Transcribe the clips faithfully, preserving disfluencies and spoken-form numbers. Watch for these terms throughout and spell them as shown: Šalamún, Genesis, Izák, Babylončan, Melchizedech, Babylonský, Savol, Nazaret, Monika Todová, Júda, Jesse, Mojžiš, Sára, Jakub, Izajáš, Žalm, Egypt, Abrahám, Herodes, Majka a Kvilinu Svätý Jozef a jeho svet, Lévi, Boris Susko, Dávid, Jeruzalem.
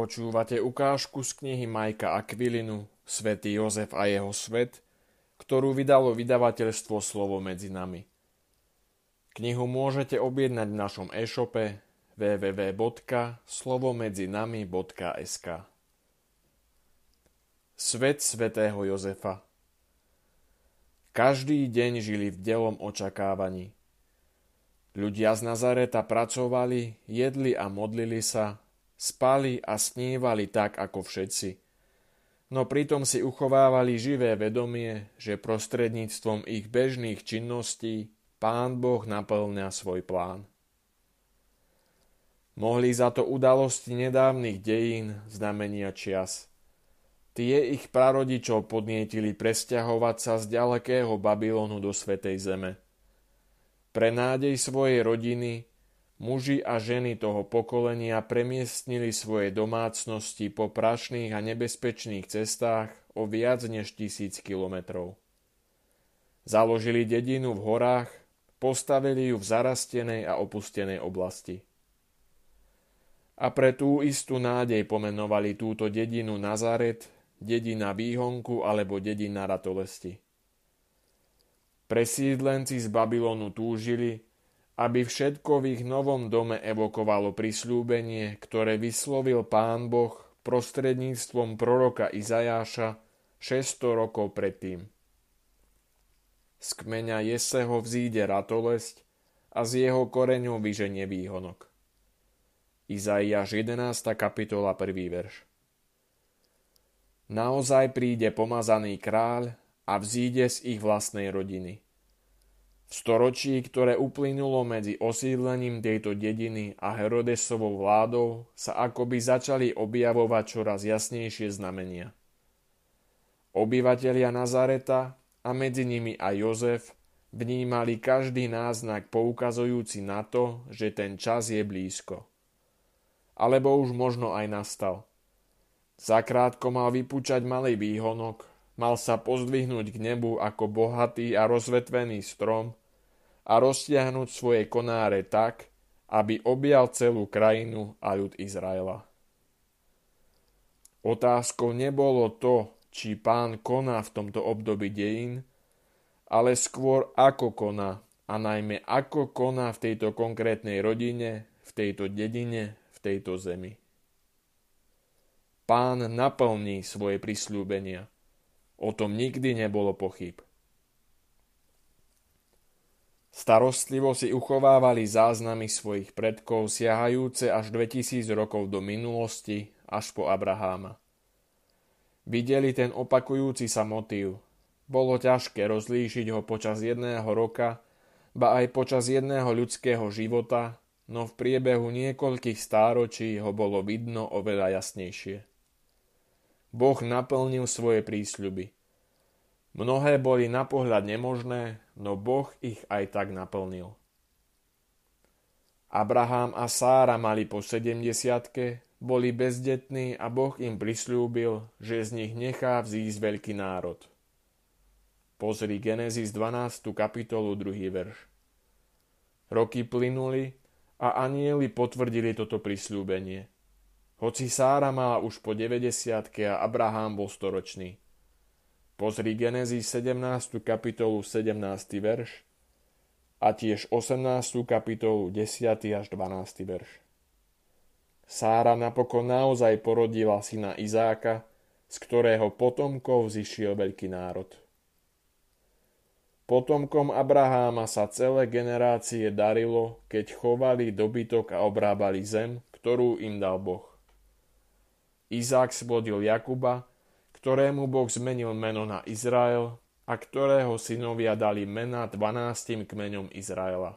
Počúvate ukážku z knihy Majka a Kvilinu Svätý Jozef a jeho svet, ktorú vydalo vydavateľstvo Slovo medzi nami. Knihu môžete objednať v našom e-shope w w w bodka slovo medzi nami bodka s k. Svet svätého Jozefa. Každý deň žili v delom očakávaní. Ľudia z Nazareta pracovali, jedli a modlili sa, spali a snívali tak ako všetci. No pritom si uchovávali živé vedomie, že prostredníctvom ich bežných činností Pán Boh naplňa svoj plán. Mohli za to udalosti nedávnych dejín, znamenia čias. Tie ich prarodičov podnietili presťahovať sa z ďalekého Babylonu do Svätej zeme. Pre nádej svojej rodiny muži a ženy toho pokolenia premiestnili svoje domácnosti po prašných a nebezpečných cestách o viac než tisíc kilometrov. Založili dedinu v horách, postavili ju v zarastenej a opustenej oblasti. A pre tú istú nádej pomenovali túto dedinu Nazaret, dedina výhonku alebo dedina ratolesti. Presídlenci z Babylonu túžili, aby všetko v ich novom dome evokovalo prisľúbenie, ktoré vyslovil Pán Boh prostredníctvom proroka Izajáša šesťsto rokov predtým. Z kmeňa Jesseho vzíde ratolesť a z jeho koreňov vyženie výhonok. Izajáš jedenásta kapitola prvý verš. Naozaj príde pomazaný kráľ a vzíde z ich vlastnej rodiny. V storočí, ktoré uplynulo medzi osídlením tejto dediny a Herodesovou vládou, sa akoby začali objavovať čoraz jasnejšie znamenia. Obyvatelia Nazareta a medzi nimi aj Jozef vnímali každý náznak poukazujúci na to, že ten čas je blízko. Alebo už možno aj nastal. Zakrátko mal vypúčať malý výhonok, mal sa pozdvihnúť k nebu ako bohatý a rozvetvený strom, a roztiahnuť svoje konáre tak, aby objal celú krajinu a ľud Izraela. Otázkou nebolo to, či Pán koná v tomto období dejín, ale skôr ako koná, a najmä ako koná v tejto konkrétnej rodine, v tejto dedine, v tejto zemi. Pán naplní svoje prisľúbenia. O tom nikdy nebolo pochyb. Starostlivo si uchovávali záznamy svojich predkov siahajúce až dvetisíc rokov do minulosti, až po Abraháma. Videli ten opakujúci sa motív. Bolo ťažké rozlíšiť ho počas jedného roka, ba aj počas jedného ľudského života, no v priebehu niekoľkých stáročí ho bolo vidno oveľa jasnejšie. Boh naplnil svoje prísľuby. Mnohé boli na pohľad nemožné, no Boh ich aj tak naplnil. Abrahám a Sára mali po sedemdesiatke, boli bezdetní a Boh im prisľúbil, že z nich nechá vzísť veľký národ. Pozri Genesis dvanástu kapitolu druhý verš. Roky plynuli a anjeli potvrdili toto prisľúbenie. Hoci Sára mala už po deväťdesiatke a Abrahám bol storočný. Pozri Genesis sedemnástu kapitolu sedemnásty verš a tiež osemnástu kapitolu desiaty až dvanásteho verš. Sára napokon naozaj porodila syna Izáka, z ktorého potomkov zišiel veľký národ. Potomkom Abraháma sa celé generácie darilo, keď chovali dobytok a obrábali zem, ktorú im dal Boh. Izák splodil Jakuba, ktorému Boh zmenil meno na Izrael a ktorého synovia dali mená dvanástim kmeňom Izraela.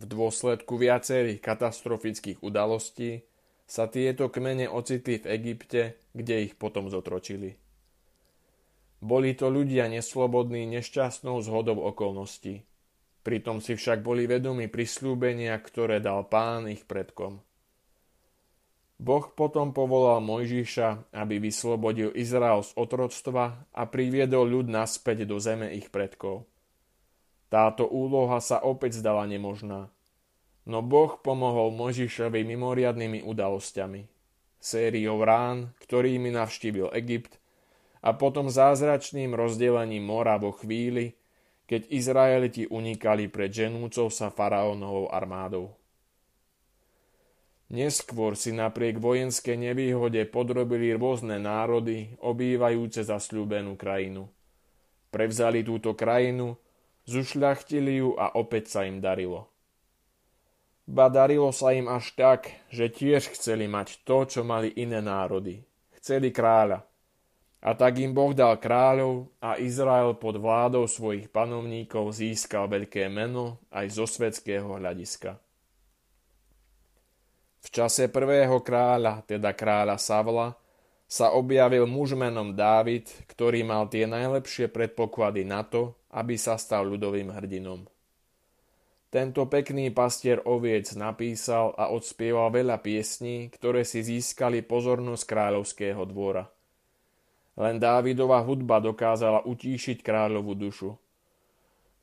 V dôsledku viacerých katastrofických udalostí sa tieto kmene ocitli v Egypte, kde ich potom zotročili. Boli to ľudia neslobodní nešťastnou zhodou okolností. Pritom si však boli vedomi prisľúbenia, ktoré dal Pán ich predkom. Boh potom povolal Mojžiša, aby vyslobodil Izrael z otroctva a priviedol ľud naspäť do zeme ich predkov. Táto úloha sa opäť zdala nemožná, no Boh pomohol Mojžišovi mimoriadnymi udalosťami. Sériou rán, ktorými navštívil Egypt, a potom zázračným rozdelením mora vo chvíli, keď Izraeliti unikali pred ženúcou sa faraónovou armádou. Neskôr si napriek vojenskej nevýhode podrobili rôzne národy, obývajúce zasľúbenú krajinu. Prevzali túto krajinu, zušľachtili ju a opäť sa im darilo. Ba darilo sa im až tak, že tiež chceli mať to, čo mali iné národy. Chceli kráľa. A tak im Boh dal kráľov a Izrael pod vládou svojich panovníkov získal veľké meno aj zo svetského hľadiska. V čase prvého kráľa, teda kráľa Savla, sa objavil muž menom Dávid, ktorý mal tie najlepšie predpoklady na to, aby sa stal ľudovým hrdinom. Tento pekný pastier oviec napísal a odspieval veľa piesní, ktoré si získali pozornosť kráľovského dvora. Len Dávidova hudba dokázala utíšiť kráľovú dušu.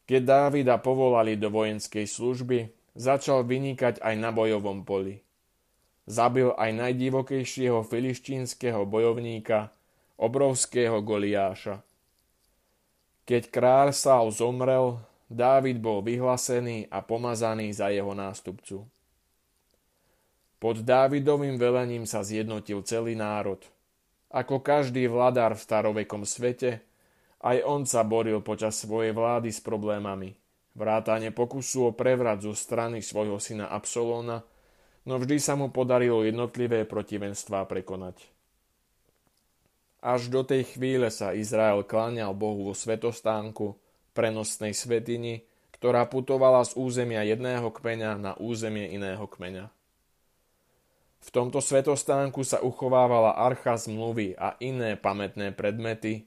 Keď Dávida povolali do vojenskej služby, začal vynikať aj na bojovom poli. Zabil aj najdivokejšieho filištínskeho bojovníka, obrovského Goliáša. Keď kráľ Saul zomrel, Dávid bol vyhlasený a pomazaný za jeho nástupcu. Pod Dávidovým velením sa zjednotil celý národ. Ako každý vladár v starovekom svete, aj on sa boril počas svojej vlády s problémami. Vrátane pokusu o prevrat zo strany svojho syna Absolóna, no vždy sa mu podarilo jednotlivé protivenstvá prekonať. Až do tej chvíle sa Izrael kláňal Bohu vo svätostánku, prenosnej svätyni, ktorá putovala z územia jedného kmeňa na územie iného kmeňa. V tomto svätostánku sa uchovávala archa zmluvy a iné pamätné predmety,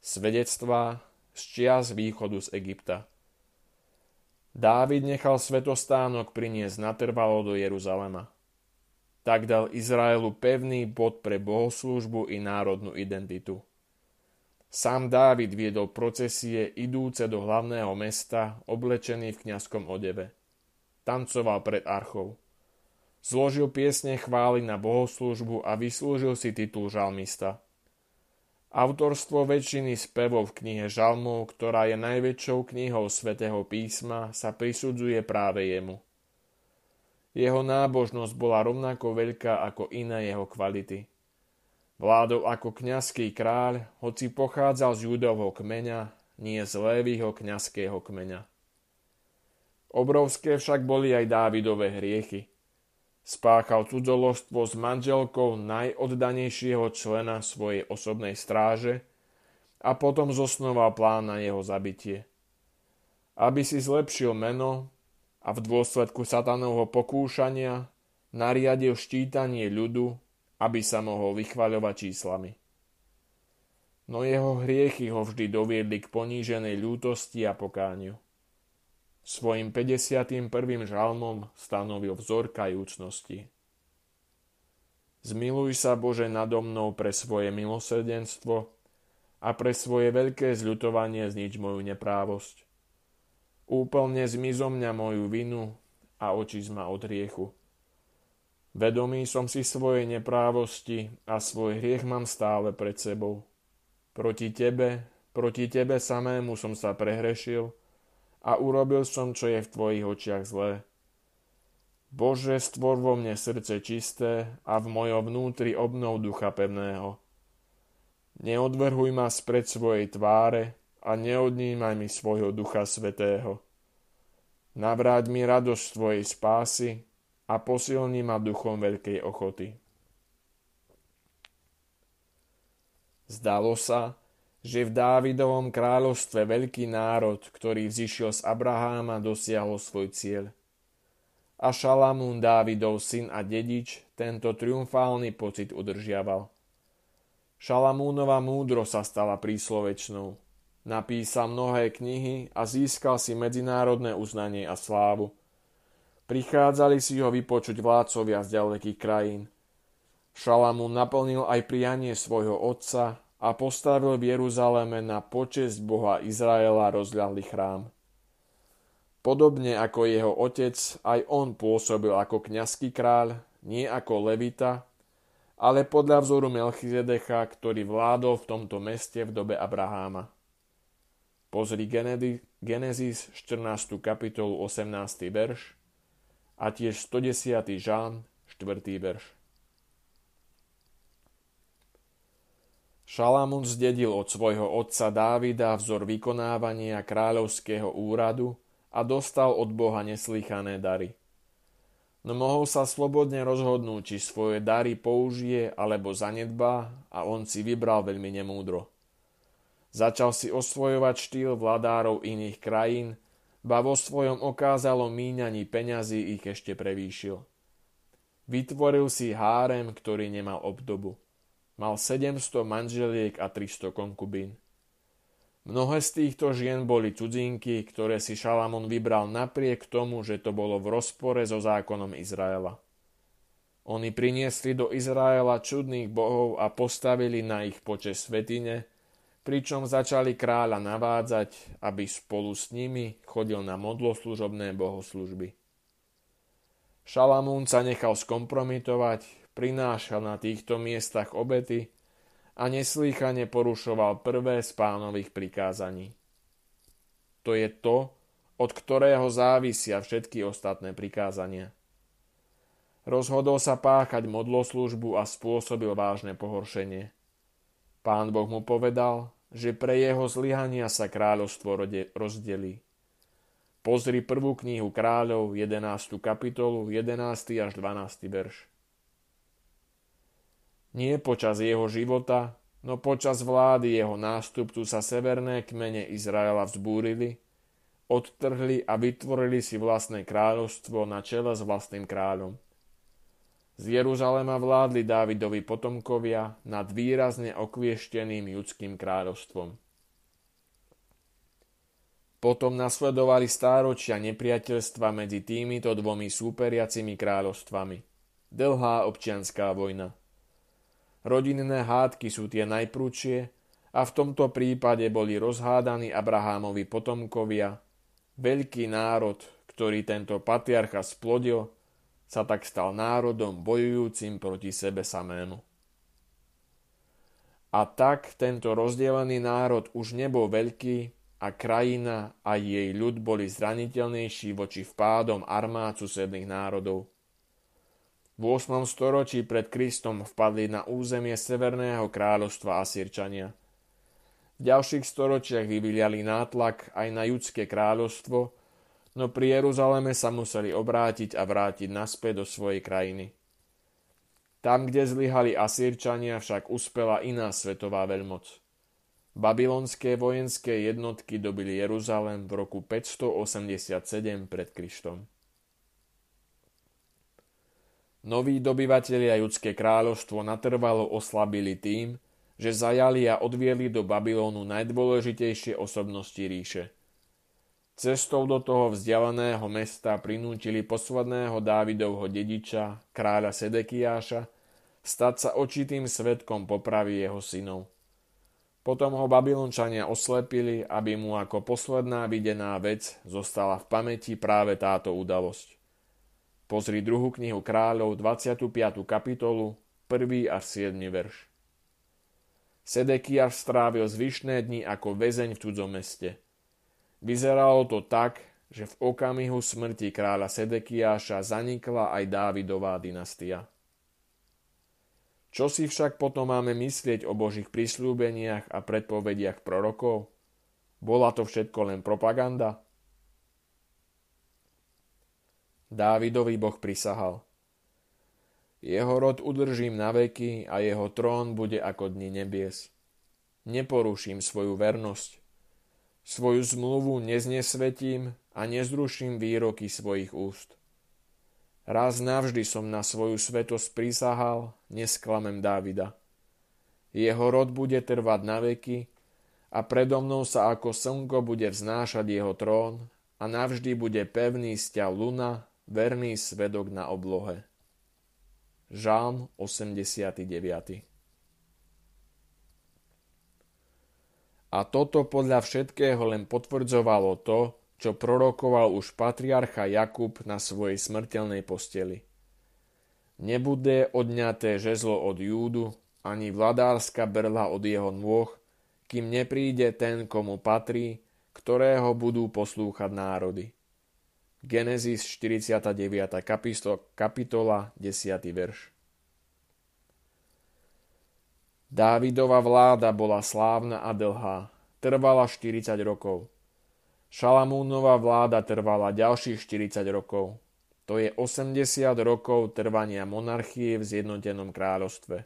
svedectvá z čias východu z Egypta. Dávid nechal svätostánok priniesť natrvalo do Jeruzalema. Tak dal Izraelu pevný bod pre bohoslúžbu i národnú identitu. Sám Dávid viedol procesie idúce do hlavného mesta, oblečený v kňazskom odeve. Tancoval pred archou. Zložil piesne chvály na bohoslúžbu a vyslúžil si titul žalmista. Autorstvo väčšiny spevov v knihe Žalmov, ktorá je najväčšou knihou Svätého písma, sa prisudzuje práve jemu. Jeho nábožnosť bola rovnako veľká ako iné jeho kvality. Vládol ako kňazský kráľ, hoci pochádzal z Júdovho kmeňa, nie z Lévyho kňazského kmeňa. Obrovské však boli aj Dávidové hriechy. Spáchal cudzoložstvo s manželkou najoddanejšieho člena svojej osobnej stráže a potom zosnoval plán na jeho zabitie. Aby si zlepšil meno a v dôsledku satanovho pokúšania nariadil štítanie ľudu, aby sa mohol vychvaľovať číslami. No jeho hriechy ho vždy doviedli k poníženej ľútosti a pokániu. Svojím päťdesiatym prvým žalmom stanovil vzor kajúcnosti. Zmiluj sa, Bože, nado mnou pre svoje milosrdenstvo a pre svoje veľké zľutovanie znič moju neprávosť. Úplne zmizo mňa moju vinu a očíš ma od hriechu. Vedomý som si svojej neprávosti a svoj hriech mám stále pred sebou. Proti tebe, proti tebe samému som sa prehrešil a urobil som, čo je v tvojich očiach zlé. Bože, stvor vo mne srdce čisté a v mojom vnútri obnov ducha pevného. Neodvrhuj ma spred svojej tváre a neodnímaj mi svojho ducha svätého. Navráť mi radosť tvojej spásy a posilni ma duchom veľkej ochoty. Zdalo sa, že v Dávidovom kráľovstve veľký národ, ktorý vzišiel z Abraháma, dosiahol svoj cieľ. A Šalamún, Dávidov syn a dedič, tento triumfálny pocit udržiaval. Šalamúnova múdrosť sa stala príslovečnou. Napísal mnohé knihy a získal si medzinárodné uznanie a slávu. Prichádzali si ho vypočuť vládcovia z ďalekých krajín. Šalamún naplnil aj prianie svojho otca a postavil v Jeruzaleme na počesť Boha Izraela rozľahlý chrám. Podobne ako jeho otec, aj on pôsobil ako kňazský kráľ, nie ako levita, ale podľa vzoru Melchizedecha, ktorý vládol v tomto meste v dobe Abraháma. Pozri Genesis štrnástu kapitolu osemnásty verš a tiež stodesiaty žalm štvrtý verš. Šalamún zdedil od svojho otca Dávida vzor vykonávania kráľovského úradu a dostal od Boha neslychané dary. No mohol sa slobodne rozhodnúť, či svoje dary použije alebo zanedbá, a on si vybral veľmi nemúdro. Začal si osvojovať štýl vladárov iných krajín, ba vo svojom okázalom míňaní peňazí ich ešte prevýšil. Vytvoril si hárem, ktorý nemal obdobu. Mal sedemsto manželiek a tristo konkubín. Mnohé z týchto žien boli cudzinky, ktoré si Šalamún vybral napriek tomu, že to bolo v rozpore so zákonom Izraela. Oni priniesli do Izraela čudných bohov a postavili na ich počesť svätyne, pričom začali kráľa navádzať, aby spolu s nimi chodil na modloslužobné bohoslužby. Šalamún sa nechal skompromitovať, prinášal na týchto miestach obety a neslýchane porušoval prvé z Pánových prikázaní. To je to, od ktorého závisia všetky ostatné prikázania. Rozhodol sa páchať modloslúžbu a spôsobil vážne pohoršenie. Pán Boh mu povedal, že pre jeho zlyhania sa kráľovstvo rozdelí. Pozri prvú knihu Kráľov, jedenástu kapitolu, jedenásty až dvanásty verš. Nie počas jeho života, no počas vlády jeho nástupcu sa severné kmene Izraela vzbúrili, odtrhli a vytvorili si vlastné kráľovstvo na čele s vlastným kráľom. Z Jeruzalema vládli Dávidovi potomkovia nad výrazne okviešteným judským kráľovstvom. Potom nasledovali stáročia nepriateľstva medzi týmito dvomi súperiacimi kráľovstvami. Dlhá občianská vojna. Rodinné hádky sú tie najprúčie a v tomto prípade boli rozhádaní Abrahámovi potomkovia. Veľký národ, ktorý tento patriarcha splodil, sa tak stal národom bojujúcim proti sebe samému. A tak tento rozdelený národ už nebol veľký a krajina a jej ľud boli zraniteľnejší voči vpádom armád susedných národov. V ôsmom storočí pred Kristom vpadli na územie Severného kráľovstva Asírčania. V ďalších storočiach vyvíjali nátlak aj na judské kráľovstvo, no pri Jeruzaleme sa museli obrátiť a vrátiť naspäť do svojej krajiny. Tam, kde zlyhali Asírčania, však uspela iná svetová veľmoc. Babylonské vojenské jednotky dobili Jeruzalem v roku päťstoosemdesiatsedem pred Kristom. Noví dobyvatelia judské kráľovstvo natrvalo oslabili tým, že zajali a odviedli do Babylonu najdôležitejšie osobnosti ríše. Cestou do toho vzdialeného mesta prinútili posledného Dávidovho dediča, kráľa Sedekijáša, stať sa očitým svedkom popravy jeho synov. Potom ho Babylončania oslepili, aby mu ako posledná videná vec zostala v pamäti práve táto udalosť. Pozri druhú knihu Kráľov, dvadsiatu piatu kapitolu, prvý až siedmy verš. Sedekiáš strávil zvyšné dni ako väzeň v cudzom meste. Vyzeralo to tak, že v okamihu smrti kráľa Sedekiáša zanikla aj Dávidová dynastia. Čo si však potom máme myslieť o Božích prisľúbeniach a predpovediach prorokov? Bola to všetko len propaganda? Dávidovi Boh prisahal: Jeho rod udržím na veky a jeho trón bude ako dni nebies. Neporuším svoju vernosť. Svoju zmluvu neznesvetím a nezruším výroky svojich úst. Raz navždy som na svoju svetosť prisahal, nesklamem Dávida. Jeho rod bude trvať na veky a predo mnou sa ako slnko bude vznášať jeho trón a navždy bude pevný sťah luna, verný svedok na oblohe. Žalm osemdesiaty deviaty. A toto podľa všetkého len potvrdzovalo to, čo prorokoval už patriarcha Jakub na svojej smrteľnej posteli. Nebude odňaté žezlo od Júdu, ani vladárska berla od jeho nôh, kým nepríde ten, komu patrí, ktorého budú poslúchať národy. Genesis štyridsiata deviata kapitola, desiaty verš. Dávidova vláda bola slávna a dlhá, trvala štyridsať rokov. Šalamúnova vláda trvala ďalších štyridsať rokov. To je osemdesiat rokov trvania monarchie v Zjednotenom kráľovstve.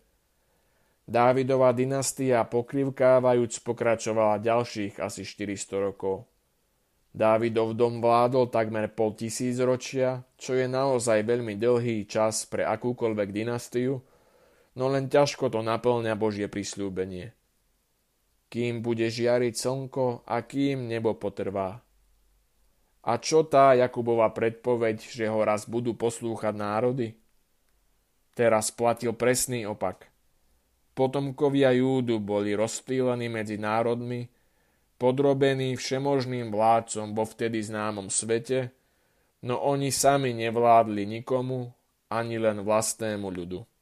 Dávidova dynastia pokrivkávajúc pokračovala ďalších asi štyristo rokov. Dávidov dom vládol takmer pol tisícročia, čo je naozaj veľmi dlhý čas pre akúkoľvek dynastiu, no len ťažko to naplňa Božie prisľúbenie. Kým bude žiariť slnko a kým nebo potrvá. A čo tá Jakubova predpoveď, že ho raz budú poslúchať národy? Teraz platil presný opak. Potomkovia Júdu boli rozptýlení medzi národmi, podrobení všemožným vládcom vo vtedy známom svete, no oni sami nevládli nikomu, ani len vlastnému ľudu.